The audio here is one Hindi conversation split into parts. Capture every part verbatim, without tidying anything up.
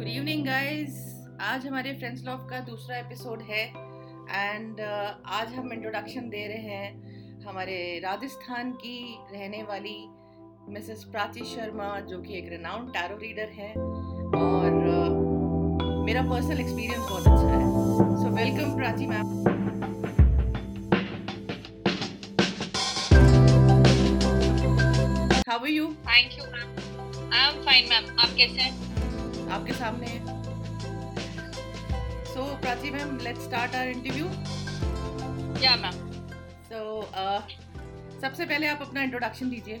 गुड इवनिंग गाइज, आज हमारे फ्रेंड्स लव का दूसरा एपिसोड है एंड uh, आज हम इंट्रोडक्शन दे रहे हैं हमारे राजस्थान की रहने वाली मिसेस प्राची शर्मा जो कि एक रेनाउंड टैरो रीडर हैं और uh, मेरा पर्सनल एक्सपीरियंस बहुत अच्छा है। So welcome Prachi ma'am. How are you? Thank you, ma'am. I am fine, ma'am. आप कैसे हैं? आपके सामने है। So, Prachi ma'am, let's start our interview. Yeah, ma'am. So, uh, सबसे पहले आप अपना इंट्रोडक्शन दीजिए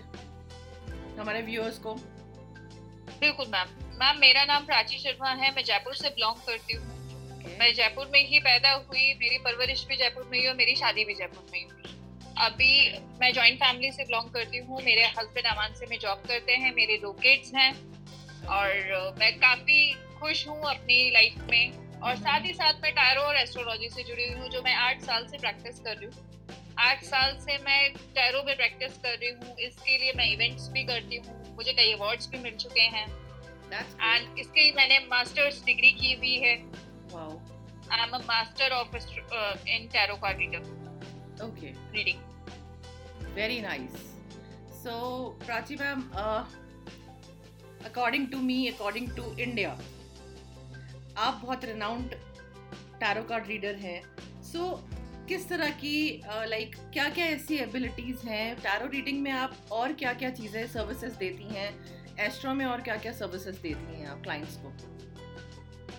हमारे व्यूअर्स को। बिल्कुल मैम मैम मेरा नाम प्राची शर्मा है। मैं जयपुर से बिलोंग करती हूँ। okay. मैं जयपुर में ही पैदा हुई, मेरी परवरिश भी जयपुर में हुई और मेरी शादी भी जयपुर में हुई। अभी मैं जॉइंट फैमिली से बिलोंग करती हूँ। मेरे हस्बैंड अमान से मैं जॉब करते हैं, मेरे दो किड्स हैं और मैं काफ़ी खुश हूँ अपनी लाइफ में। और साथ ही साथ मैं टैरो और एस्ट्रोलॉजी से जुड़ी हुई हूँ जो मैं आठ साल से प्रैक्टिस कर रही हूँ। आठ साल से मैं टैरो में प्रैक्टिस कर रही हूँ। इसके लिए मैं इवेंट्स भी करती हूँ, मुझे कई अवार्ड्स भी मिल चुके हैं एंड इसके लिए मैंने मास्टर्स डिग्री की हुई है। I am a master of in tarot card reading. Okay. Reading. Very nice. So, Prachi ma'am, uh, according to me, according to India, आप बहुत renowned tarot card reader हैं. So, किस तरह की uh, like क्या क्या ऐसी abilities हैं tarot reading में? आप और क्या क्या चीज़ें services देती हैं एस्ट्रो में और क्या क्या services देती हैं आप clients को?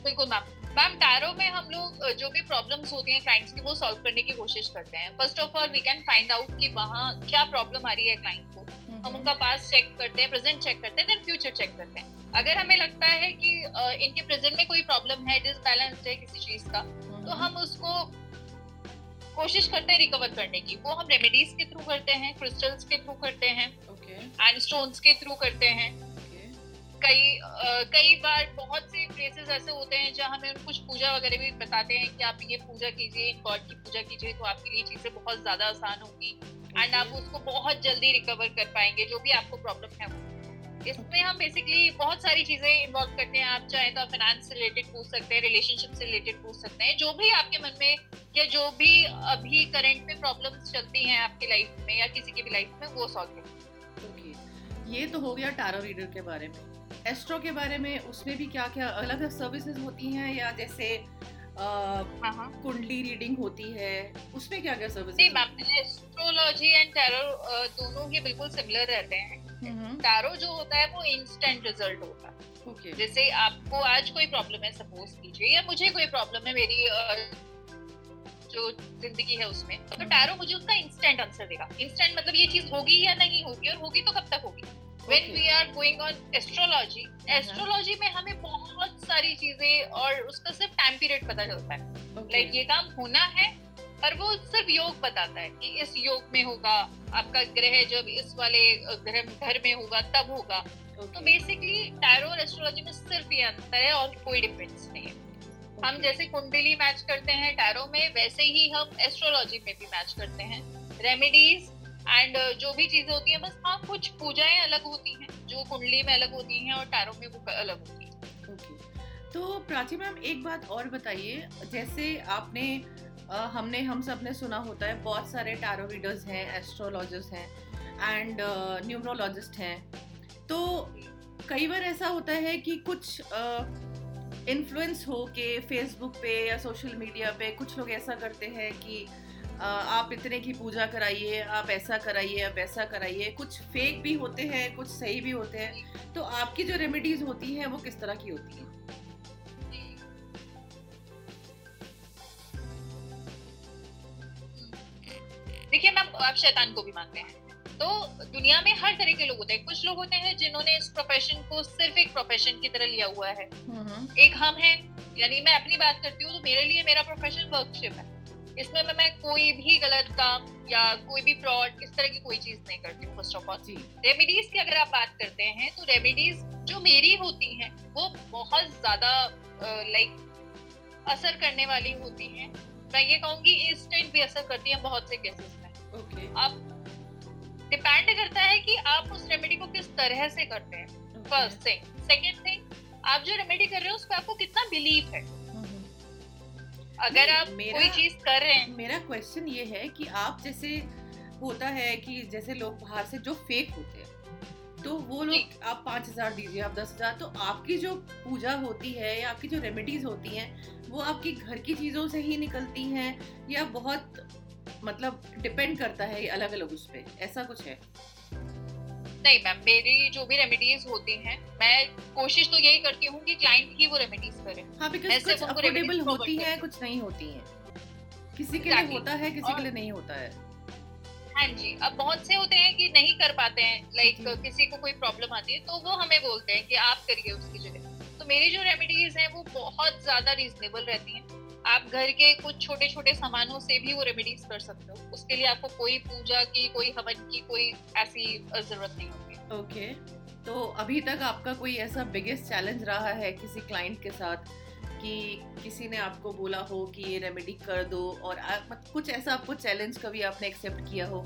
बिल्कुल मैम मैम टैरो में हम लोग जो भी प्रॉब्लम्स होती हैं क्लाइंट्स की वो सॉल्व करने की कोशिश करते हैं। First of all we can find out कि वहाँ क्या प्रॉब्लम आ रही है क्लाइंट को। mm-hmm. हम उनका पास्ट चेक करते हैं, प्रेजेंट चेक करते हैं, देन फ्यूचर चेक करते हैं। अगर हमें लगता है कि इनके प्रेजेंट में कोई प्रॉब्लम है, डिसबैलेंस्ड है किसी चीज का, mm-hmm. तो हम उसको कोशिश करते हैं रिकवर करने की। वो हम रेमेडीज के थ्रू करते हैं, क्रिस्टल्स के थ्रू करते हैं एंड स्टोन्स के थ्रू करते हैं। कई कई बार बहुत से प्लेसेस ऐसे होते हैं जहाँ हमें कुछ पूजा वगैरह भी बताते हैं कि आप ये पूजा कीजिए, इन गॉड की पूजा कीजिए तो आपके लिए चीज़ें बहुत ज़्यादा आसान होंगी एंड आप उसको बहुत जल्दी रिकवर कर पाएंगे जो भी आपको प्रॉब्लम है। इसमें हम बेसिकली बहुत सारी चीज़ें इन्वॉल्व करते हैं। आप चाहें तो आप फाइनेंस से रिलेटेड पूछ सकते हैं, रिलेशनशिप से रिलेटेड पूछ सकते हैं, जो भी आपके मन में या जो भी अभी करेंट में प्रॉब्लम्स चलती हैं आपकी लाइफ में या किसी की भी लाइफ में वो सॉल्व करें। ओके, ये तो हो गया टैरो रीडर के बारे में। एस्ट्रो के बारे में, उसमें भी क्या क्या अलग अलग सर्विसेज होती हैं या जैसे कुंडली रीडिंग होती है उसमें क्या क्या सर्विसेज? नहीं मैम, एस्ट्रोलॉजी एंड टैरो दोनों ही बिल्कुल सिमिलर रहते हैं। टैरो जो होता है वो इंस्टेंट रिजल्ट होता है। okay. जैसे आपको आज कोई प्रॉब्लम है सपोज कीजिए, या मुझे कोई प्रॉब्लम है मेरी uh, जो जिंदगी है उसमें, तो टैरो मुझे उसका इंस्टेंट आंसर देगा। इंस्टेंट मतलब ये चीज होगी या नहीं होगी और होगी तो कब तक होगी। When okay. we are going on astrology, uh-huh. astrology में हमें बहुत सारी चीजें और उसका सिर्फ टाइम पीरियड पता चलता है। okay. like ये काम होना है और वो सिर्फ योग बताता है कि इस योग में होगा, आपका ग्रह जब इस वाले ग्रह घर में होगा तब होगा। okay. तो बेसिकली टैरो और एस्ट्रोलॉजी में सिर्फ ये अंतर है और कोई डिफरेंस नहीं है। okay. हम जैसे कुंडली मैच करते हैं टैरो में, वैसे ही हम एस्ट्रोलॉजी में भी मैच करते हैं। रेमेडीज एंड uh, जो भी चीजें होती हैं बस, हाँ कुछ पूजाएं अलग होती हैं जो कुंडली में अलग होती हैं और टैरो में वो अलग होती हैं। okay. तो प्राची मैम एक बात और बताइए, जैसे आपने आ, हमने हम सब ने सुना होता है बहुत सारे टैरो रीडर्स हैं, एस्ट्रोलॉजिस्ट हैं एंड न्यूमरोलॉजिस्ट हैं। तो कई बार ऐसा होता है कि कुछ इन्फ्लुएंस हो के फेसबुक पे या सोशल मीडिया पे कुछ लोग ऐसा करते हैं कि आप इतने की पूजा कराइए, आप ऐसा कराइए, आप वैसा कराइए। कुछ फेक भी होते हैं, कुछ सही भी होते हैं। तो आपकी जो रेमेडीज होती हैं वो किस तरह की होती हैं? देखिए मैम, आप शैतान को भी मानते हैं तो दुनिया में हर तरह के लोग होते हैं। कुछ लोग होते हैं जिन्होंने इस प्रोफेशन को सिर्फ एक प्रोफेशन की तरह लिया हुआ है। एक हम हैं, यानी मैं अपनी बात करती हूँ तो मेरे लिए मेरा प्रोफेशन वर्कशिप है। इसमें मैं, मैं कोई भी गलत काम या कोई भी फ्रॉड इस तरह की कोई चीज नहीं करती हूँ। फर्स्ट ऑफ ऑल रेमेडीज की अगर आप बात करते हैं तो रेमेडीज जो मेरी होती हैं वो बहुत ज्यादा लाइक असर करने वाली होती हैं। मैं ये कहूँगी इंस्टेंट भी असर करती हैं बहुत से केसेस में। okay. अब डिपेंड करता है कि आप उस रेमेडी को किस तरह से करते हैं। फर्स्ट थिंग, सेकेंड थिंग आप जो रेमेडी कर रहे हो उस पर आपको कितना बिलीव है, अगर आप कोई चीज कर रहे हैं। मेरा क्वेश्चन ये है कि आप जैसे होता है कि जैसे लोग बाहर से जो फेक होते हैं तो वो लोग आप पाँच हजार दीजिए, आप दस हजार, तो आपकी जो पूजा होती है या आपकी जो रेमेडीज होती हैं वो आपकी घर की चीज़ों से ही निकलती हैं या बहुत मतलब डिपेंड करता है अलग अलग उस पर, ऐसा कुछ है? नहीं मैम, मेरी जो भी रेमेडीज होती हैं मैं कोशिश तो यही करती हूँ कि क्लाइंट की वो रेमेडीज करें। हाँ, बिकॉज़ कुछ अफोर्डेबल होती हैं, कुछ नहीं होती हैं, किसी के लिए होता है किसी के लिए नहीं होता है। हाँ जी, अब बहुत से होते हैं कि नहीं कर पाते हैं, लाइक किसी को कोई प्रॉब्लम आती है तो वो हमें बोलते हैं कि आप करिए उसकी जगह। तो मेरी जो रेमेडीज हैं वो बहुत ज्यादा रीजनेबल रहती हैं, आप घर के कुछ छोटे छोटे सामानों से भी वो रेमेडीज कर सकते हो, उसके लिए आपको कोई पूजा की, कोई हवन की, कोई ऐसी जरूरत नहीं होती। Okay okay. तो अभी तक आपका कोई ऐसा बिगेस्ट चैलेंज रहा है किसी क्लाइंट के साथ कि किसी ने आपको बोला हो कि ये रेमेडी कर दो, और आप, कुछ ऐसा आपको चैलेंज कभी आपने एक्सेप्ट किया हो?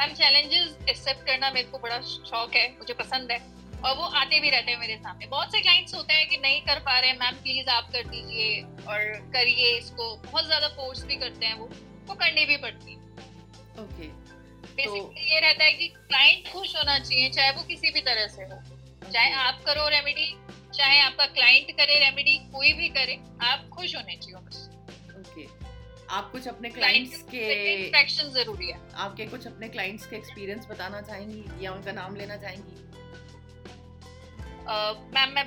मैम चैलेंजेस एक्सेप्ट करना मेरे को बड़ा शौक है, मुझे पसंद है, और वो आते भी रहते हैं मेरे सामने। बहुत से क्लाइंट्स होते हैं कि नहीं कर पा रहे हैं मैम प्लीज आप कर दीजिए और करिए इसको, बहुत ज्यादा फोर्स भी करते हैं, वो वो करनी भी पड़ती है। ओके, बेसिकली ये रहता है कि क्लाइंट खुश होना चाहिए, चाहे वो किसी भी तरह से हो, चाहे आप करो रेमेडी, चाहे आपका क्लाइंट करे रेमेडी, कोई भी करे, आप खुश होने चाहिए बस। ओके, आप कुछ अपने क्लाइंट्स के सेटिस्फैक्शन जरूरी है। आपके कुछ अपने क्लाइंट्स के एक्सपीरियंस बताना चाहेंगी या उनका नाम लेना चाहेंगी? मैम मैं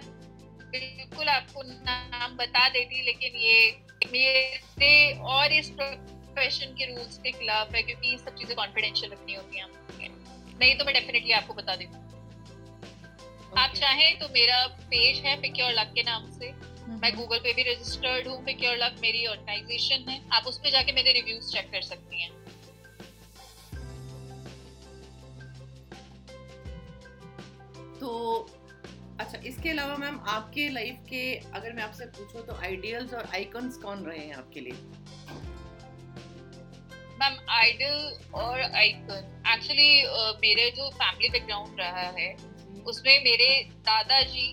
बिल्कुल आपको नाम बता देती, लेकिन ये मेरे और इस प्रोफेशन के रूल्स के खिलाफ है, क्योंकि ये सब चीजें कॉन्फिडेंशियल रखनी होती हैं, नहीं तो मैं डेफिनेटली आपको बता देती। okay. आप चाहें तो मेरा पेज है पिक्योर लक के नाम से, hmm. मैं गूगल पे भी रजिस्टर्ड हूँ, पिक्योर लक मेरी ऑर्गेनाइजेशन है, आप उस पे जाके मेरे रिव्यूज चेक कर सकती हैं। तो अच्छा, इसके अलावा मैम आपके लाइफ के अगर मैं आपसे पूछूं तो आइडियल्स और आइकॉन्स कौन रहे हैं आपके लिए? मैम आइडियल और आइकॉन एक्चुअली मेरे जो फैमिली बैकग्राउंड रहा है उसमें मेरे दादाजी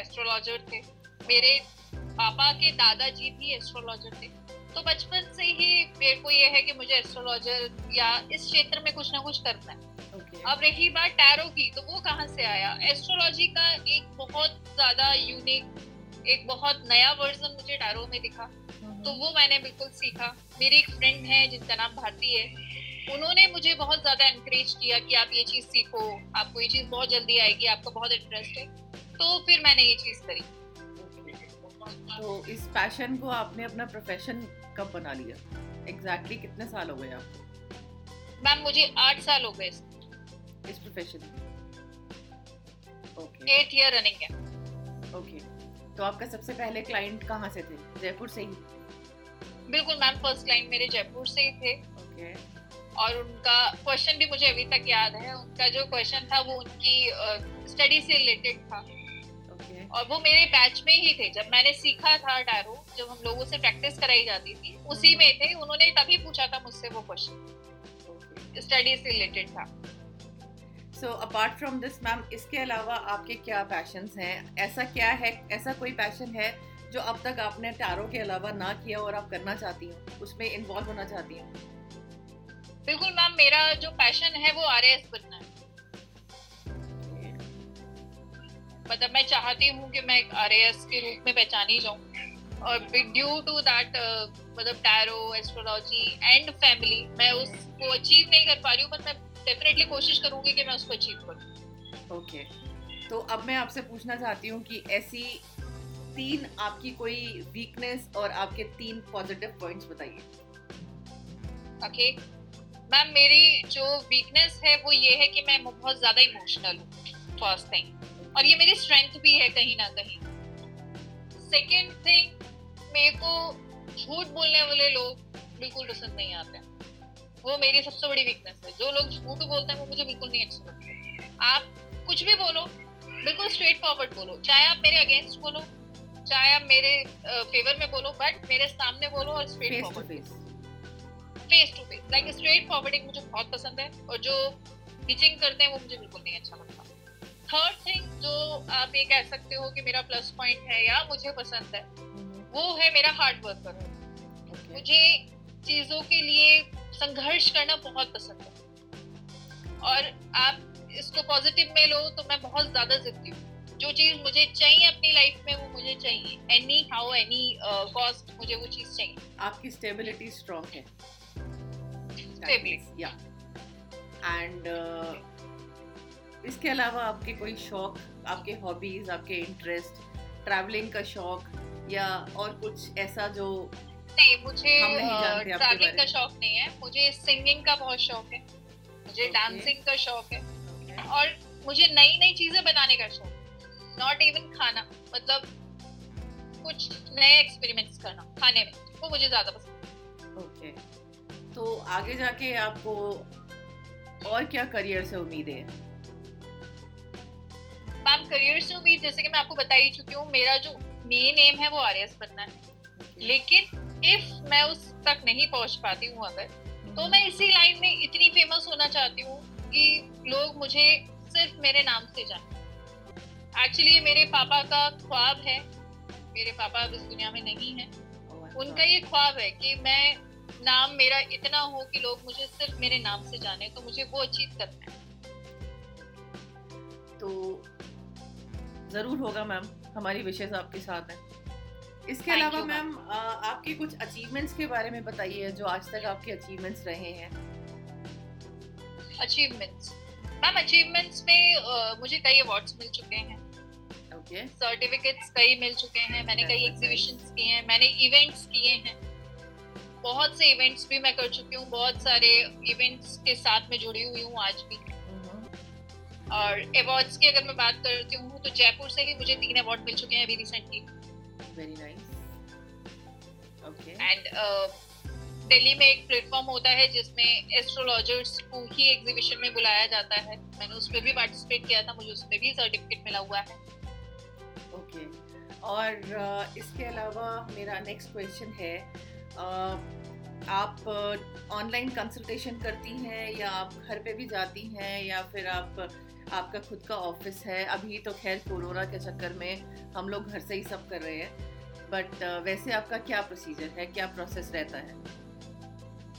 एस्ट्रोलॉजर थे, मेरे पापा के दादाजी भी एस्ट्रोलॉजर थे, तो बचपन से ही मेरे को ये है कि मुझे एस्ट्रोलॉजर या इस क्षेत्र में कुछ ना कुछ करना है। Okay. अब रही बात टैरो की, तो वो कहाँ से आया? एस्ट्रोलॉजी का एक बहुत ज्यादा यूनिक, एक बहुत नया वर्जन मुझे टैरो में दिखा, uh-huh. तो वो मैंने बिल्कुल सीखा। मेरी एक फ्रेंड है जिनका नाम भारती है, उन्होंने मुझे बहुत ज्यादा एनकरेज किया कि आप ये चीज सीखो, आपको ये चीज बहुत जल्दी आएगी, आपको बहुत इंटरेस्ट है, तो फिर मैंने ये चीज करी। okay. तो इस पैशन को आपने अपना प्रोफेशन कब बना लिया? एग्जैक्टली कितने साल हो गए आपको? मैम मुझे आठ साल हो गए इस प्रोफेशन में। ओके, एट ईयर रनिंग है। ओके, तो आपका सबसे पहले क्लाइंट कहाँ से थे? जयपुर से ही? बिल्कुल मैम, फर्स्ट क्लाइंट मेरे जयपुर से ही थे। ओके, और उनका क्वेश्चन भी मुझे अभी तक याद है, उनका जो क्वेश्चन था वो उनकी स्टडी से रिलेटेड था। ओके, और वो मेरे बैच में ही थे जब मैंने सीखा था टैरो, जब हम लोगों से प्रैक्टिस कराई जाती थी उसी में थे, उन्होंने तभी पूछा था मुझसे वो क्वेश्चन, स्टडी से रिलेटेड था। So apart from this ma'am, इसके अलावा आपके क्या पैशंस हैं? ऐसा क्या है, ऐसा कोई पैशन है जो अब तक आपने टैरो के अलावा ना किया और आप करना चाहती हो, उसमें इन्वॉल्व होना चाहती हो? बिल्कुल मैम, मेरा जो पैशन है वो आरएएस बनना है। मतलब मैं चाहती हूँ कि मैं आरएएस के रूप में पहचानी जाऊँ, और ड्यू टू दैट मतलब टैरो, एस्ट्रोलॉजी एंड फैमिली, मैं उसको अचीव नहीं कर पा रही हूँ, बट मैं डेफिनेटली कोशिश करूंगी कि मैं उसको अचीव करूं। ओके, तो अब मैं आपसे पूछना चाहती हूँ कि ऐसी तीन आपकी कोई वीकनेस और आपके तीन पॉजिटिव पॉइंट्स बताइए। ओके मैम, मेरी जो वीकनेस है वो ये है कि मैं बहुत ज्यादा इमोशनल हूँ, फर्स्ट थिंग, और ये मेरी स्ट्रेंथ भी है कहीं ना कहीं। सेकेंड थिंग, मेरे को झूठ बोलने वाले लोग बिल्कुल पसंद नहीं आते हैं, वो मेरी सबसे बड़ी वीकनेस है। जो लोग झूठ बोलते हैं वो मुझे बिल्कुल नहीं अच्छे लगते। आप कुछ भी बोलो, बिल्कुल स्ट्रेट फॉरवर्ड बोलो, चाहे आप मेरे अगेंस्ट बोलो, चाहे आप मेरे फेवर में बोलो, बट मेरे सामने बोलो और straightforward, face to face, like straight forwarding मुझे बहुत पसंद है, और जो टीचिंग करते हैं वो मुझे बिल्कुल नहीं अच्छा लगता। थर्ड थिंग जो आप ये कह सकते हो कि मेरा प्लस पॉइंट है या मुझे पसंद है, वो है मेरा हार्ड वर्कर है. okay. मुझे चीजों के लिए संघर्ष करना बहुत पसंद है, और आप इसको पॉजिटिव में लो तो मैं बहुत ज्यादा जिद्दी हूँ. जो चीज मुझे चाहिए अपनी लाइफ में वो मुझे चाहिए, एनी हाउ एनी कॉस्ट मुझे वो चीज चाहिए. आपकी स्टेबिलिटी स्ट्रांग है. स्टेबिलिटी या एंड इसके अलावा आपके कोई शौक, आपके हॉबीज, आपके इंटरेस्ट, ट्रैवलिंग का शौक या और कुछ ऐसा जो? नहीं, मुझे ट्रैवलिंग का शौक नहीं है. मुझे सिंगिंग का बहुत शौक है, मुझे डांसिंग okay. का शौक है okay. और मुझे नई नई चीजें बनाने का शौक है. नॉट इवन खाना, मतलब कुछ नए एक्सपेरिमेंट्स करना खाने में, वो मुझे ज्यादा पसंद है. Okay okay. तो आगे जाके आपको और क्या करियर से उम्मीद है? मैम, करियर से उम्मीद जैसे कि मैं आपको बता ही चुकी हूँ, मेरा जो मेन एम है वो आर एस बनना है. लेकिन इफ मैं उस तक नहीं पहुँच पाती हूँ अगर, तो मैं इसी लाइन में इतनी फेमस होना चाहती हूँ कि लोग मुझे सिर्फ मेरे नाम से जाने. एक्चुअली मेरे पापा का ख्वाब है, मेरे पापा अब इस दुनिया में नहीं है, उनका ये ख्वाब है कि मैं नाम मेरा इतना हो कि लोग मुझे सिर्फ मेरे नाम से जाने, तो मुझे वो अचीव करना है. तो जरूर होगा मैम, हमारी विशेष आपके साथ हैं. इसके अलावा मैम आपकी कुछ अचीवमेंट्स के बारे में बताइए, जो आज तक आपके अचीवमेंट्स रहे हैं. अचीवमेंट्स मैम, अचीवमेंट्स में आ, मुझे कई अवार्ड्स मिल चुके हैं, ओके सर्टिफिकेट्स कई मिल चुके हैं, मैंने कई एग्जीबिशंस किए हैं, मैंने इवेंट्स किए हैं, बहुत से इवेंट्स भी मैं कर चुकी हूँ, बहुत सारे इवेंट्स के साथ में जुड़ी हुई हूँ आज भी. और अवार्ड्स की अगर मैं बात करती हूँ तो जयपुर से ही मुझे तीन अवार्ड मिल चुके हैं अभी recently. Very nice. Okay. And Delhi में एक प्लेटफॉर्म होता है जिसमें एस्ट्रोलॉजर्स को ही एग्जीबिशन में बुलाया जाता है, मैंने उसमें भी पार्टिसिपेट किया था, मुझे उसमें भी सर्टिफिकेट मिला हुआ है. Okay okay. और uh, इसके अलावा मेरा नेक्स्ट क्वेश्चन है, uh, आप ऑनलाइन कंसल्टेशन करती हैं या आप घर पे भी जाती हैं, या फिर आप आपका खुद का ऑफिस है? अभी तो खैर कोरोना के चक्कर में हम लोग घर से ही सब कर रहे हैं, बट वैसे आपका क्या प्रोसीजर है, क्या प्रोसेस रहता है?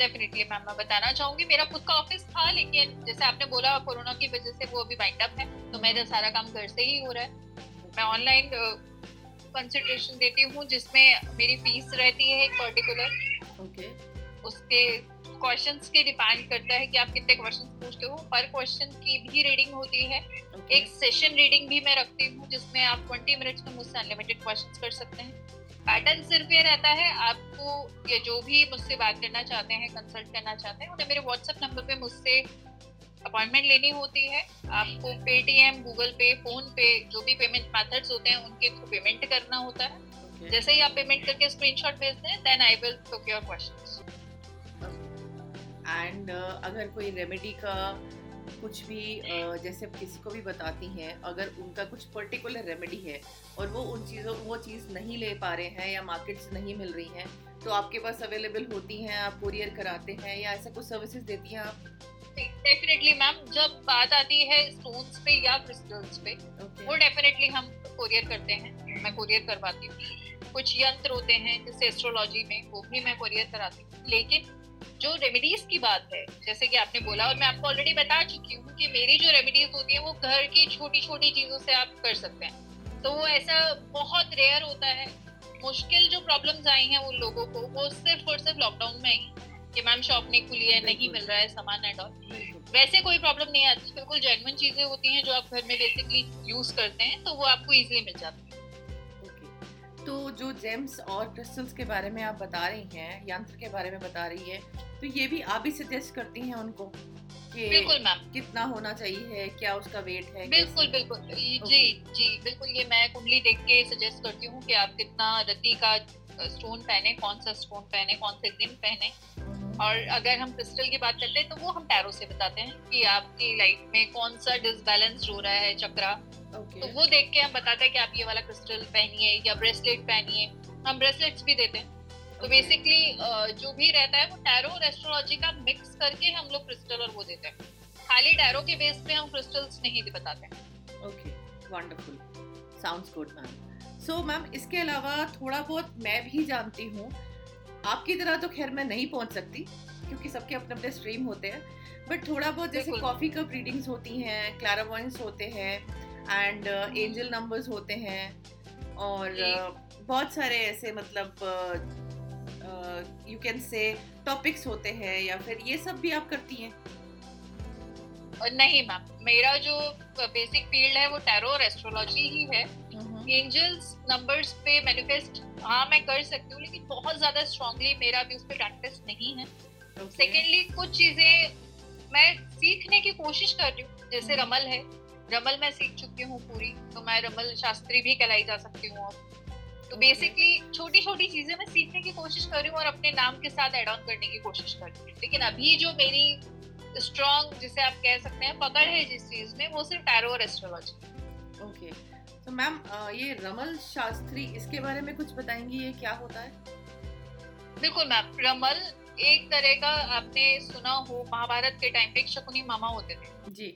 डेफिनेटली मैम, मैं बताना चाहूंगी मेरा खुद का ऑफिस था, लेकिन जैसे आपने बोला कोरोना की वजह से वो अभी बाइंड अप है, तो मेरा सारा काम घर से ही हो रहा है. मैं ऑनलाइन कंसल्टेशन देती हूँ जिसमें मेरी फीस रहती है एक पर्टिकुलर. ओके. उसके क्वेश्चंस के डिपेंड करता है कि आप कितने क्वेश्चंस पूछते हो, पर क्वेश्चन की भी रीडिंग होती है. okay. एक सेशन रीडिंग भी मैं रखती हूँ जिसमें आप बीस मिनट्स में मुझसे अनलिमिटेड क्वेश्चंस कर सकते हैं. पैटर्न सिर्फ ये रहता है, आपको ये जो भी मुझसे बात करना चाहते हैं, कंसल्ट करना चाहते हैं, उन्हें मेरे व्हाट्सएप नंबर पे मुझसे अपॉइंटमेंट लेनी होती है. आपको पेटीएम, गूगल पे, फोन पे, जो भी पेमेंट मेथड्स होते हैं उनके थ्रू पेमेंट करना होता है. okay. जैसे ही आप पेमेंट करके स्क्रीनशॉट भेजते हैं, then I will take your questions. And अगर कोई रेमेडी का कुछ भी uh, जैसे आप किसी को भी बताती हैं, अगर उनका कुछ पर्टिकुलर रेमेडी है और वो उन चीज़ों वो चीज़ नहीं ले पा रहे हैं या मार्केट से नहीं मिल रही हैं, तो आपके पास अवेलेबल होती हैं? आप कुरियर कराते हैं या ऐसा कुछ सर्विसेज देती हैं आप? डेफिनेटली मैम, जब बात आती है स्टोन्स पे या क्रिस्टल्स पे, okay. वो डेफिनेटली हम कोरियर करते हैं, मैं कोरियर करवाती हूँ. कुछ यंत्र होते हैं जैसे एस्ट्रोलॉजी में, वो भी मैं कोरियर कराती हूँ. लेकिन जो रेमेडीज की बात है, जैसे कि आपने बोला और मैं आपको ऑलरेडी बता चुकी हूँ कि मेरी जो रेमेडीज होती है वो घर की छोटी छोटी चीजों से आप कर सकते हैं, तो वो ऐसा बहुत रेयर होता है. मुश्किल जो प्रॉब्लम्स आई हैं उन लोगों को, वो सिर्फ और सिर्फ लॉकडाउन में आई कि मैम शॉप नहीं खुली है, नहीं मिल रहा है सामान एंड ऑल. वैसे कोई प्रॉब्लम नहीं आती, बिल्कुल जेन्युइन चीजें होती हैं जो आप घर में बेसिकली यूज करते हैं, तो वो आपको इजीली मिल जाती है. ओके. तो जो जेम्स और क्रिस्टल्स के बारे में आप बता रही हैं, यंत्र के बारे में बता रही हैं, तो ये भी आप ही सजेस्ट करती हैं उनको कि बिल्कुल मैम कितना होना चाहिए, क्या उसका वेट है? बिल्कुल बिल्कुल जी जी बिल्कुल. ये मैं कुंडली देख के सजेस्ट करती हूँ कि आप कितना रति का स्टोन पहने, कौन सा स्टोन पहने, कौन से दिन पहने. और अगर हम क्रिस्टल की बात करते हैं तो वो हम टैरो से बताते हैं कि आपकी लाइफ में कौन सा डिसबैलेंस हो रहा है चक्रा. okay. तो वो देख के हम बताते हैं कि आप ये वाला क्रिस्टल पहनिए या ब्रेसलेट पहनिए, हम ब्रेसलेट्स भी देते हैं. okay. तो बेसिकली जो भी रहता है वो टैरो और एस्ट्रोलॉजी का मिक्स करके हम लोग क्रिस्टल और वो देते हैं. खाली टैरो के बेस पे हम क्रिस्टल्स नहीं बताते. okay. Wonderful, sounds good ma'am. So ma'am इसके अलावा थोड़ा बहुत मैं भी जानती हूँ, आपकी तरह तो खैर मैं नहीं पहुँच सकती क्योंकि सबके अपने अपने स्ट्रीम होते हैं, बट थोड़ा बहुत जैसे कॉफ़ी कप रीडिंग्स होती हैं, क्लैरावॉयंस होते हैं एंड एंजल नंबर्स होते हैं और uh, बहुत सारे ऐसे मतलब यू कैन से टॉपिक्स होते हैं, या फिर ये सब भी आप करती हैं? नहीं मैम, मेरा जो बेसिक फील्ड है वो टैरो और एस्ट्रोलॉजी ही है। एंजल्स नंबर्स पे मैनिफेस्ट हाँ मैं कर सकती हूँ, लेकिन बहुत ज्यादा स्ट्रांगली मेरा भी उस पे प्रैक्टिस नहीं है। Secondly okay. कुछ चीजें मैं सीखने की कोशिश कर रही हूँ, जैसे mm-hmm. रमल है, रमल मैं सीख चुकी हूँ पूरी, तो मैं रमल शास्त्री भी कहलाई जा सकती हूँ। तो बेसिकली छोटी छोटी चीजें मैं सीखने की कोशिश कर रही हूँ और अपने नाम के साथ एड ऑन करने की कोशिश कर रही हूँ, लेकिन अभी जो मेरी स्ट्रांग जिसे आप कह सकते हैं पकड़ है जिस चीज में, वो सिर्फ टैरो और एस्ट्रोलॉजी। ओके, तो मैम ये रमल शास्त्री, इसके बारे में कुछ बताएंगी, ये क्या होता है? बिल्कुल मैम, रमल एक तरह का आपने सुना हो, महाभारत के टाइम पे शकुनी मामा होते थे जी,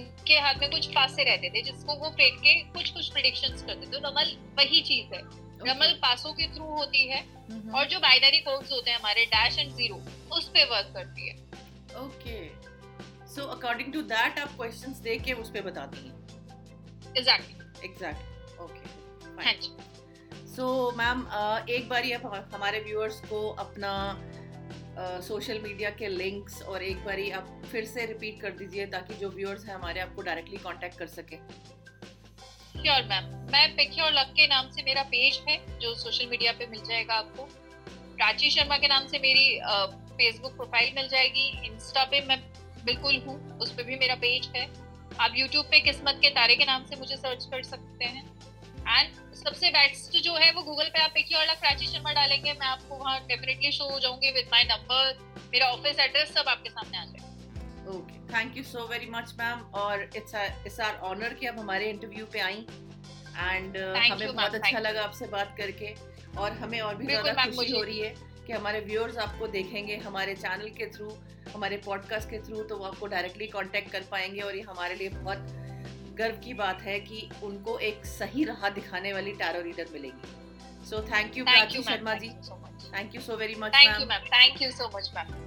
इनके हाथ में कुछ पासे रहते थे जिसको वो फेंक के कुछ कुछ प्रेडिक्शंस करते थे। रमल वही चीज है, रमल पासों के थ्रू होती है और जो बाइनरी कोड्स होते हैं हमारे डैश एंड जीरो, उस पे वर्क करती है। Okay, so according to that आप क्वेश्चंस दे के उस पे बताती हैं। Exactly exact okay. So ma'am एक बार आप हमारे व्यूअर्स को अपना सोशल uh, मीडिया के लिंक्स और एक बारी आप फिर से रिपीट कर दीजिए ताकि जो व्यूअर्स हैं हमारे आपको डायरेक्टली कांटेक्ट कर सके। श्योर मैम, मैं पिक्योर लक के नाम से मेरा पेज है जो सोशल मीडिया पे मिल जाएगा आपको। प्राची शर्मा के नाम से मेरी फेसबुक uh, प्रोफाइल मिल जाएगी। इंस्टा पे मैं बिल्कुल हूँ, उस पर भी मेरा पेज है। आप यूट्यूब पे किस्मत के तारे के नाम से मुझे सर्च कर सकते हैं। एंड सबसे बेस्ट जो है वो गूगल पे आप पिक्योर लक प्राची शर्मा डालेंगे, मैं आपको वहाँ डेफिनेटली शो हो जाऊंगी विद माय नंबर, मेरा ऑफिस एड्रेस सब आपके सामने आ जाएगा। Okay, thank you so very much ma'am, और इट्स इट्स आवर ऑनर कि आप हमारे इंटरव्यू पे आई एंड हमें बहुत अच्छा लगा आपसे बात करके, और हमें और भी ज्यादा खुशी हो रही है कि हमारे व्यूअर्स आपको देखेंगे हमारे चैनल के थ्रू, हमारे पॉडकास्ट के थ्रू, तो वो आपको डायरेक्टली कांटेक्ट कर पाएंगे। और ये हमारे लिए बहुत गर्व की बात है कि उनको एक सही राह दिखाने वाली टैरो रीडर मिलेगी। So thank you Prachi Sharma ji, thank you so very much ma'am. Thank you ma'am, thank you so much ma'am.